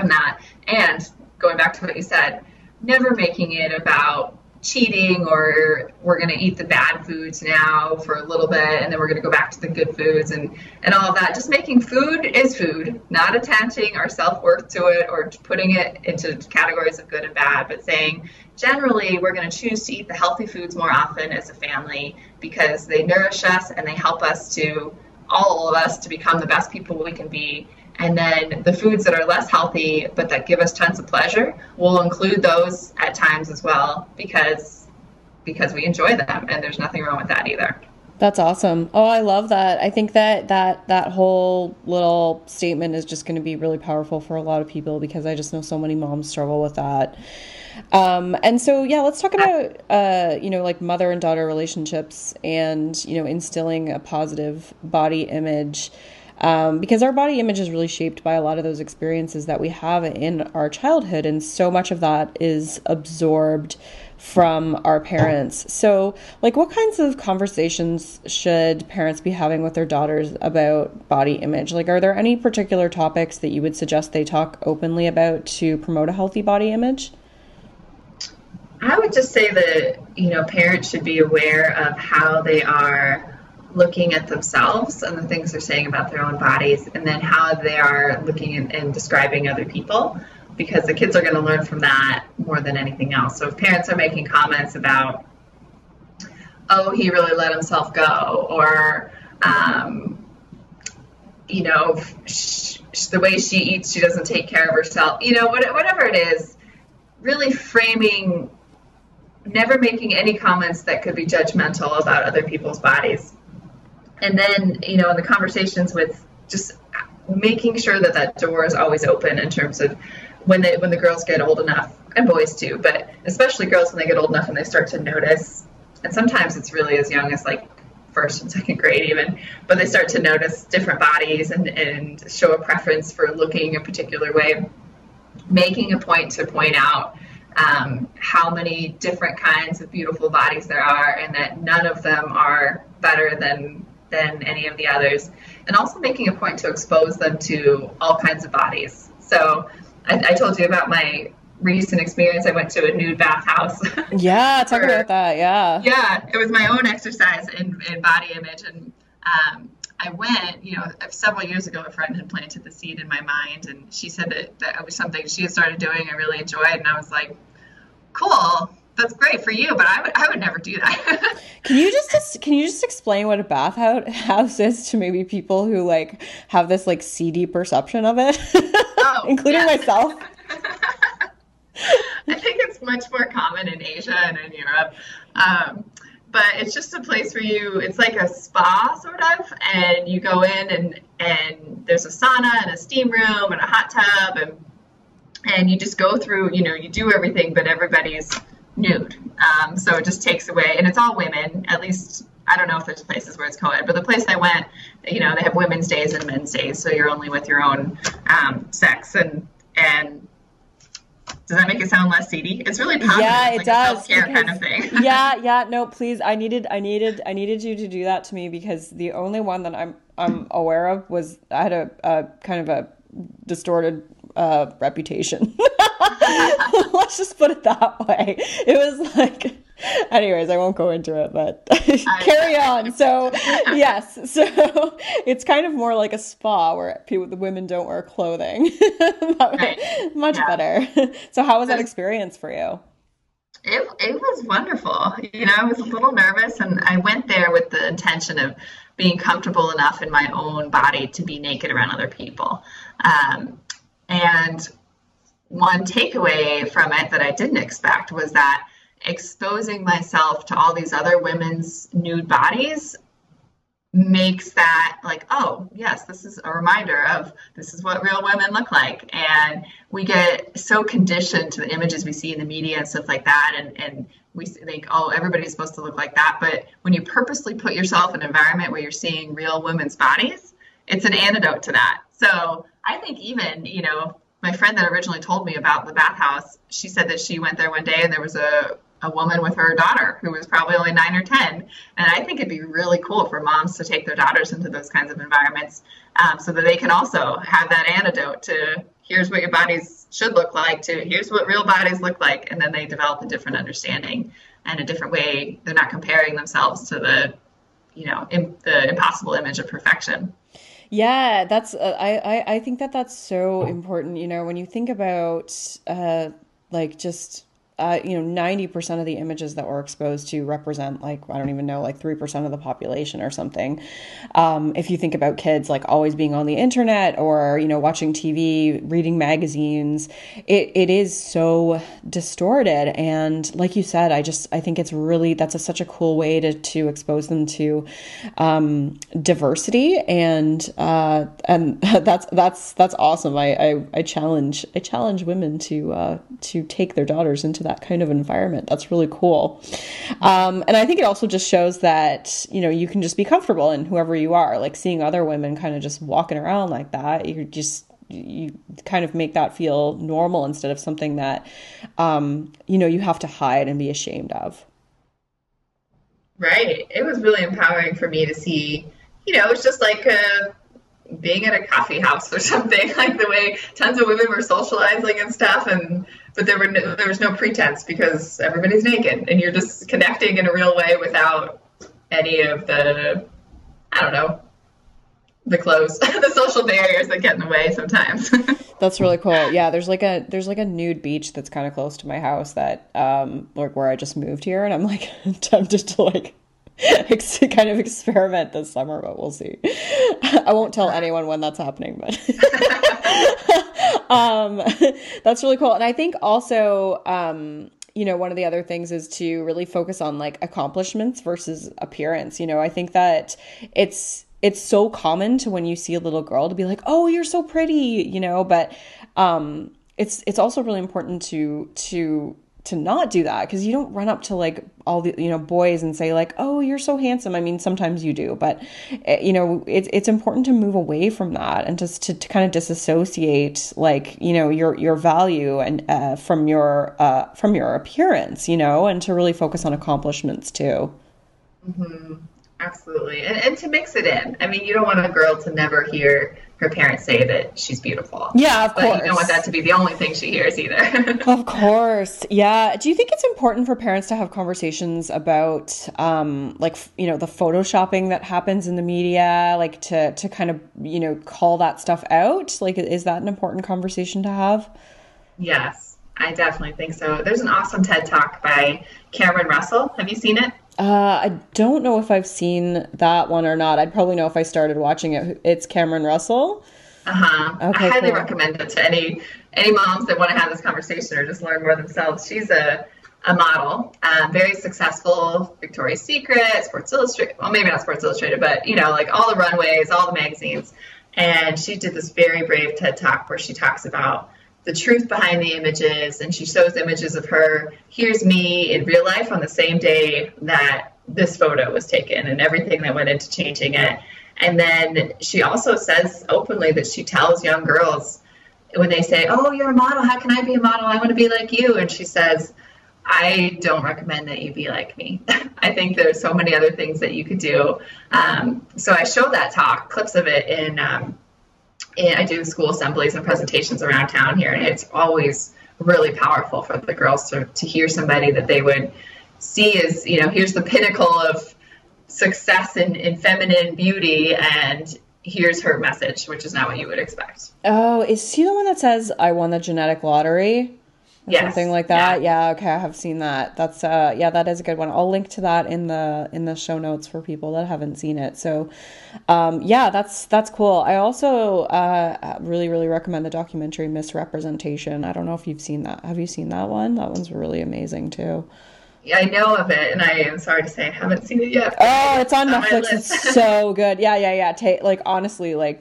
that. And going back to what you said, never making it about cheating or we're going to eat the bad foods now for a little bit and then we're going to go back to the good foods and all of that. Just making food is food, not attaching our self-worth to it or putting it into categories of good and bad, but saying generally we're going to choose to eat the healthy foods more often as a family because they nourish us and they help us to, all of us, to become the best people we can be. And then the foods that are less healthy, but that give us tons of pleasure, we'll include those at times as well because we enjoy them, and there's nothing wrong with that either. That's awesome. Oh, I love that. I think that whole little statement is just going to be really powerful for a lot of people because I just know so many moms struggle with that. And so, yeah, let's talk about, you know, like mother and daughter relationships and, you know, instilling a positive body image. Because our body image is really shaped by a lot of those experiences that we have in our childhood. And so much of that is absorbed from our parents. So like what kinds of conversations should parents be having with their daughters about body image? Like, are there any particular topics that you would suggest they talk openly about to promote a healthy body image? I would just say that, you know, parents should be aware of how they are looking at themselves and the things they're saying about their own bodies, and then how they are looking and describing other people, because the kids are going to learn from that more than anything else. So if parents are making comments about, oh, he really let himself go, or, you know, the way she eats, she doesn't take care of herself, you know, whatever it is, really framing, never making any comments that could be judgmental about other people's bodies. And then, you know, in the conversations with just making sure that door is always open in terms of when the girls get old enough, and boys too, but especially girls when they get old enough and they start to notice, and sometimes it's really as young as like first and second grade even, but they start to notice different bodies and show a preference for looking a particular way, making a point to point out how many different kinds of beautiful bodies there are and that none of them are better than any of the others, and also making a point to expose them to all kinds of bodies. So I told you about my recent experience. I went to a nude bathhouse. Yeah, talk about that. Yeah. Yeah, it was my own exercise in body image, and I went, you know, several years ago, a friend had planted the seed in my mind, and she said that it was something she had started doing I really enjoyed, and I was like, cool. That's great for you, but I would never do that. Can you just explain what a bathhouse is to maybe people who like have this like seedy perception of it, including myself? I think it's much more common in Asia and in Europe, but it's just a place where it's like a spa sort of, and you go in and there's a sauna and a steam room and a hot tub and you just go through, you know, you do everything, but everybody's nude. So it just takes away, and it's all women, at least. I don't know if there's places where it's co-ed, but the place I went, you know, they have women's days and men's days, so you're only with your own sex, and Does that make it sound less seedy? It's really positive. Yeah, it does. Self-care kind of thing. Yeah. No, please. I needed you to do that to me, because the only one that I'm aware of was I had a kind of a distorted reputation. Let's just put it that way. It was like, anyways, I won't go into it, but carry on. So yes, so it's kind of more like a spa where the women don't wear clothing. Right. Much better. So how was that experience for you? It was wonderful. You know, I was a little nervous, and I went there with the intention of being comfortable enough in my own body to be naked around other people. And one takeaway from it that I didn't expect was that exposing myself to all these other women's nude bodies makes that like, oh yes, this is a reminder of this is what real women look like. And we get so conditioned to the images we see in the media and stuff like that. And we think, oh, everybody's supposed to look like that. But when you purposely put yourself in an environment where you're seeing real women's bodies, it's an antidote to that. So I think even, you know, my friend that originally told me about the bathhouse, she said that she went there one day and there was a woman with her daughter who was probably only 9 or 10. And I think it'd be really cool for moms to take their daughters into those kinds of environments so that they can also have that antidote to here's what your bodies should look like to here's what real bodies look like. And then they develop a different understanding and a different way. They're not comparing themselves to the, you know, the impossible image of perfection. Yeah, that's I think that's so important. You know, when you think about like just, you know, 90% of the images that we're exposed to represent like, I don't even know, like 3% of the population or something. If you think about kids, like always being on the internet or, you know, watching TV, reading magazines, it is so distorted. And like you said, I think it's really, such a cool way to expose them to, diversity. And that's awesome. I challenge women to take their daughters into that kind of environment. That's really cool. And I think it also just shows that, you know, you can just be comfortable in whoever you are, like seeing other women kind of just walking around like that. You kind of make that feel normal instead of something that, you know, you have to hide and be ashamed of. Right. It was really empowering for me to see, you know, it's just like being at a coffee house or something, like the way tons of women were socializing and stuff. But there was no pretense because everybody's naked and you're just connecting in a real way without any of the, I don't know, the clothes, the social barriers that get in the way sometimes. That's really cool. Yeah. There's like a nude beach that's kind of close to my house that, like where I just moved here, and I'm like tempted to like kind of experiment this summer, but we'll see. I won't tell anyone when that's happening, but that's really cool. And I think also, you know, one of the other things is to really focus on like accomplishments versus appearance. You know, I think that it's so common to when you see a little girl to be like, oh, you're so pretty, you know, but, it's also really important to not do that, because you don't run up to like all the, you know, boys and say like, oh, you're so handsome. I mean, sometimes you do, but you know, it's important to move away from that and just to kind of disassociate like, you know, your value and from your appearance, you know, and to really focus on accomplishments too. Mm-hmm. Absolutely. And to mix it in. I mean, you don't want a girl to never hear her parents say that she's beautiful. Yeah, of course. But you don't want that to be the only thing she hears either. Of course. Yeah. Do you think it's important for parents to have conversations about, like, you know, the photoshopping that happens in the media, like to kind of, you know, call that stuff out? Like, is that an important conversation to have? Yes, I definitely think so. There's an awesome TED Talk by Cameron Russell. Have you seen it? I don't know if I've seen that one or not. I'd probably know if I started watching it. It's Cameron Russell. Uh-huh. Okay, I highly recommend it to any moms that want to have this conversation or just learn more themselves. She's a model, very successful, Victoria's Secret, Sports Illustrated. Well, maybe not Sports Illustrated, but, you know, like all the runways, all the magazines. And she did this very brave TED Talk where she talks about the truth behind the images, and she shows images of her, here's me in real life on the same day that this photo was taken and everything that went into changing it. And then she also says openly that she tells young girls when they say, oh, you're a model, how can I be a model? I want to be like you. And she says, I don't recommend that you be like me. I think there's so many other things that you could do. So I showed that talk, clips of it in I do school assemblies and presentations around town here. And it's always really powerful for the girls to hear somebody that they would see as, you know, here's the pinnacle of success in feminine beauty, and here's her message, which is not what you would expect. Oh, is she the one that says, I won the genetic lottery? Or yes. Something like that. Yeah. Okay. I have seen that. That's that is a good one. I'll link to that in the show notes for people that haven't seen it. So, that's cool. I also really, really recommend the documentary Misrepresentation. I don't know if you've seen that. Have you seen that one? That one's really amazing too. Yeah, I know of it, and I am sorry to say I haven't seen it yet. Oh, it's on Netflix. It's so good. Yeah. Honestly, I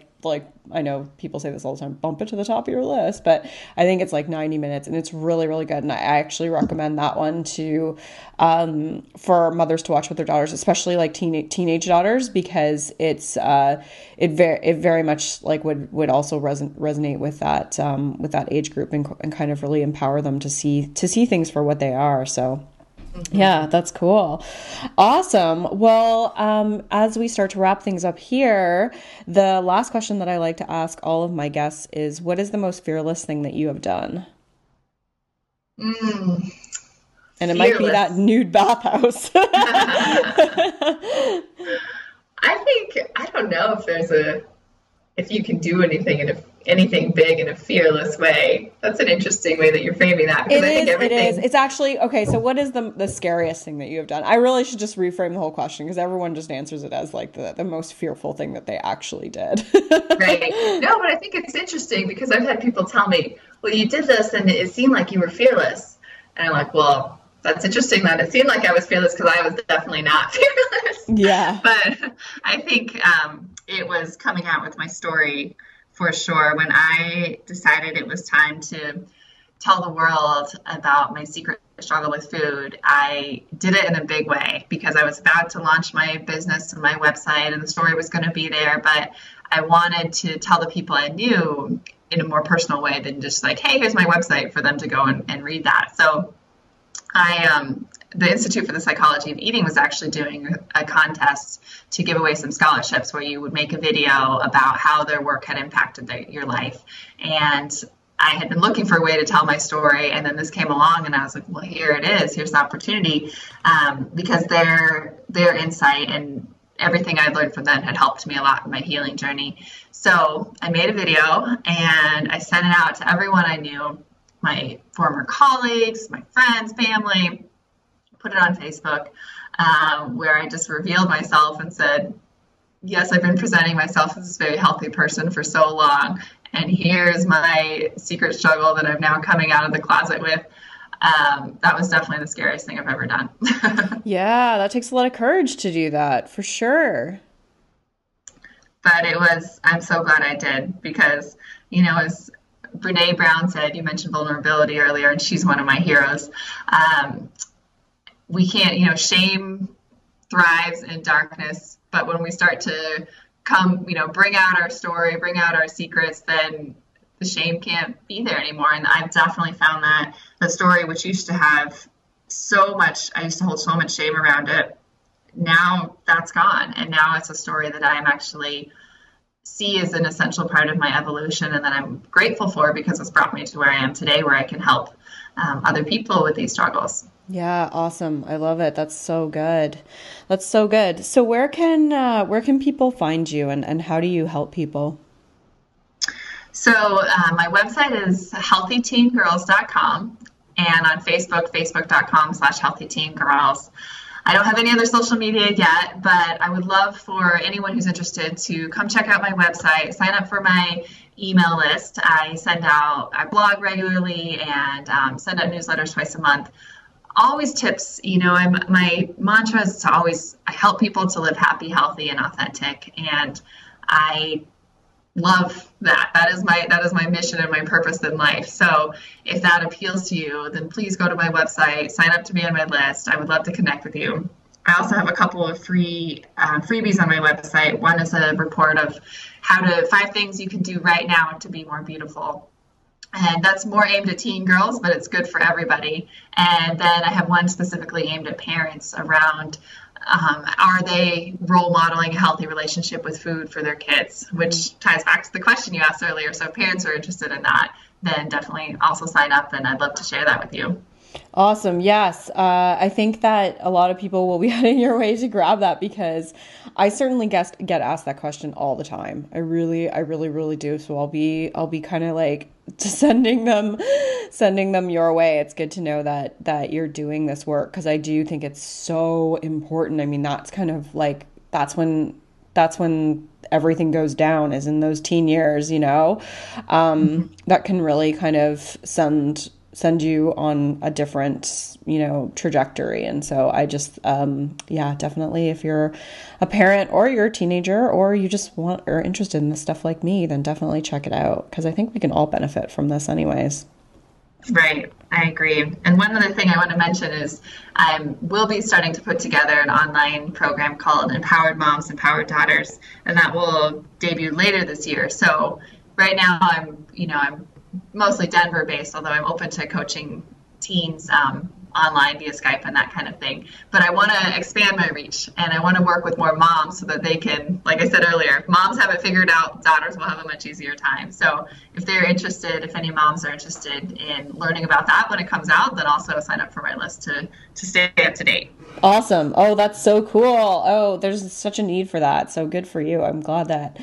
know people say this all the time, bump it to the top of your list, but I think it's 90 minutes and it's really, really good. And I actually recommend that one to, for mothers to watch with their daughters, especially teenage daughters, because it's, it very much would also resonate with that age group and kind of really empower them to see things for what they are. So yeah, that's cool. Awesome. Well, as we start to wrap things up here, the last question that I like to ask all of my guests is, what is the most fearless thing that you have done? And it might be that nude bathhouse. I don't know if there's if you can do anything anything big in a fearless way. That's an interesting way that you're framing that. Because it's actually, okay, so what is the scariest thing that you have done? I really should just reframe the whole question, because everyone just answers it as the most fearful thing that they actually did. Right. No, but I think it's interesting because I've had people tell me, well, you did this and it seemed like you were fearless. And I'm like, well, that's interesting that it seemed like I was fearless, because I was definitely not fearless. Yeah. But I think it was coming out with my story, for sure, when I decided it was time to tell the world about my secret struggle with food. I did it in a big way because I was about to launch my business and my website, and the story was going to be there, but I wanted to tell the people I knew in a more personal way than just hey, here's my website, for them to go and read that. So I the Institute for the Psychology of Eating was actually doing a contest to give away some scholarships where you would make a video about how their work had impacted your life. And I had been looking for a way to tell my story, and then this came along, and I was like, well, here it is. Here's the opportunity, because their insight and everything I'd learned from them had helped me a lot in my healing journey. So I made a video, and I sent it out to everyone I knew, my former colleagues, my friends, family, put it on Facebook, where I just revealed myself and said, yes, I've been presenting myself as this very healthy person for so long, and here's my secret struggle that I'm now coming out of the closet with. That was definitely the scariest thing I've ever done. Yeah, that takes a lot of courage to do that, for sure. But I'm so glad I did, because, as Brene Brown said, you mentioned vulnerability earlier, and she's one of my heroes. We can't, shame thrives in darkness, but when we start to bring out our story, bring out our secrets, then the shame can't be there anymore. And I've definitely found that the story, which used to have I used to hold so much shame around it. Now that's gone. And now it's a story that I'm actually see as an essential part of my evolution, and that I'm grateful for, because it's brought me to where I am today, where I can help other people with these struggles. Yeah, awesome. I love it. That's so good. That's so good. So where can people find you, and how do you help people? So my website is healthyteengirls.com, and on Facebook, facebook.com/healthyteengirls. I don't have any other social media yet, but I would love for anyone who's interested to come check out my website, sign up for my email list. I blog regularly, and send out newsletters twice a month. Always tips, my mantra is to always help people to live happy, healthy, and authentic. And I love that. That is my mission and my purpose in life. So if that appeals to you, then please go to my website, sign up to be on my list. I would love to connect with you. I also have a couple of free freebies on my website. One is a report of 5 things you can do right now to be more beautiful. And that's more aimed at teen girls, but it's good for everybody. And then I have one specifically aimed at parents around are they role modeling a healthy relationship with food for their kids, which ties back to the question you asked earlier. So if parents are interested in that, then definitely also sign up, and I'd love to share that with you. Awesome. Yes. I think that a lot of people will be heading your way to grab that, because I certainly get asked that question all the time. I really do. So I'll be kind of like sending them your way. It's good to know that you're doing this work, because I do think it's so important. I mean, that's kind of like, that's when everything goes down, is in those teen years, you know, that can really kind of send you on a different, you know, trajectory. And so I just, definitely, if you're a parent or you're a teenager or you just want or interested in this stuff like me, then definitely check it out, because I think we can all benefit from this anyways. Right. I agree. And one other thing I want to mention is I will be starting to put together an online program called Empowered Moms, Empowered Daughters, and that will debut later this year. So right now I'm mostly Denver based, although I'm open to coaching teens online via Skype and that kind of thing. But I want to expand my reach, and I want to work with more moms so that they can, like I said earlier, if moms have it figured out, daughters will have a much easier time. So if they're interested, if any moms are interested in learning about that when it comes out, then also sign up for my list to stay up to date. Awesome. Oh, that's so cool. Oh, there's such a need for that. So good for you. I'm glad that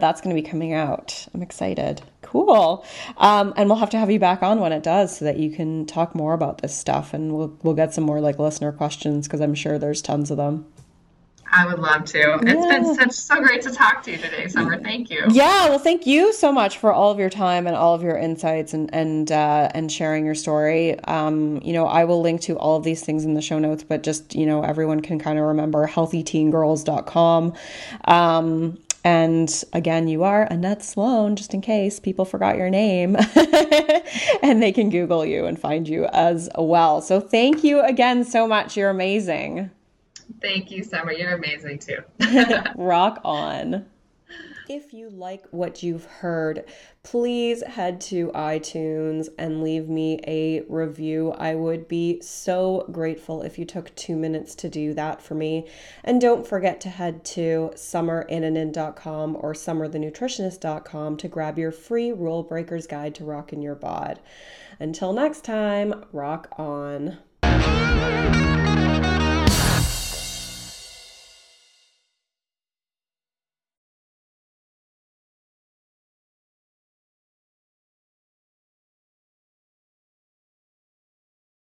that's going to be coming out. I'm excited. Cool. And we'll have to have you back on when it does, so that you can talk more about this stuff, and we'll get some more like listener questions, because I'm sure there's tons of them. I would love to. Yeah. It's been so great to talk to you today, Summer. Thank you. Yeah. Well, thank you so much for all of your time and all of your insights and sharing your story. I will link to all of these things in the show notes, but just, you know, everyone can kind of remember healthyteengirls.com. And again, you are Annette Sloan, just in case people forgot your name, and they can Google you and find you as well. So thank you again so much. You're amazing. Thank you, Summer. You're amazing too. Rock on. If you like what you've heard, please head to iTunes and leave me a review. I would be so grateful if you took 2 minutes to do that for me. And don't forget to head to summerinnanen.com or summerthenutritionist.com to grab your free Rule Breakers Guide to Rockin' Your Bod. Until next time, rock on.